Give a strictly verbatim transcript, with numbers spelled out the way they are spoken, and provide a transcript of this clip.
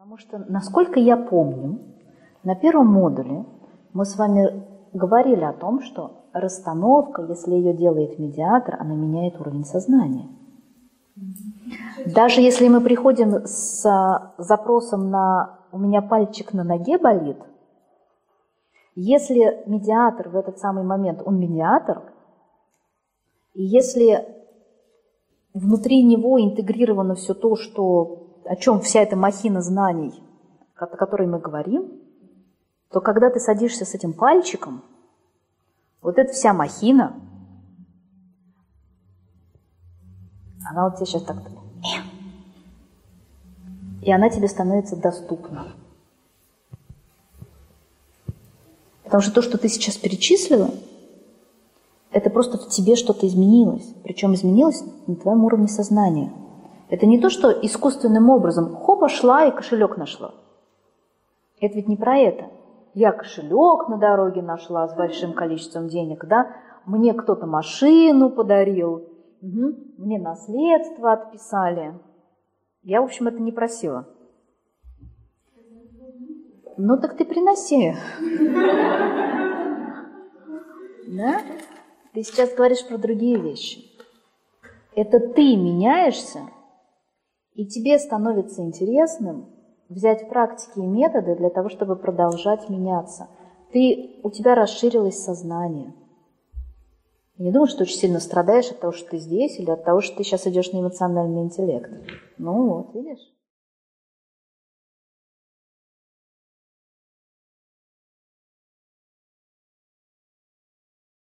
Потому что, насколько я помню, на первом модуле мы с вами говорили о том, что расстановка, если ее делает медиатор, она меняет уровень сознания. Даже если мы приходим с запросом на «у меня пальчик на ноге болит», если медиатор в этот самый момент, он медиатор, и если внутри него интегрировано все то, что... о чем вся эта махина знаний, о которой мы говорим, то когда ты садишься с этим пальчиком, вот эта вся махина, она вот тебе сейчас так... И она тебе становится доступна. Потому что то, что ты сейчас перечислила, это просто в тебе что-то изменилось. Причем изменилось на твоем уровне сознания. Это не то, что искусственным образом хопа шла и кошелек нашла. Это ведь не про это. Я кошелек на дороге нашла с большим количеством денег, да? Мне кто-то машину подарил, угу. Мне наследство отписали. Я, в общем, это не просила. Ну так ты приноси. Да? Ты сейчас говоришь про другие вещи. Это ты меняешься. И тебе становится интересным взять практики и методы для того, чтобы продолжать меняться. Ты, у тебя расширилось сознание. Я не думаю, что ты очень сильно страдаешь от того, что ты здесь, или от того, что ты сейчас идешь на эмоциональный интеллект. Ну вот, видишь?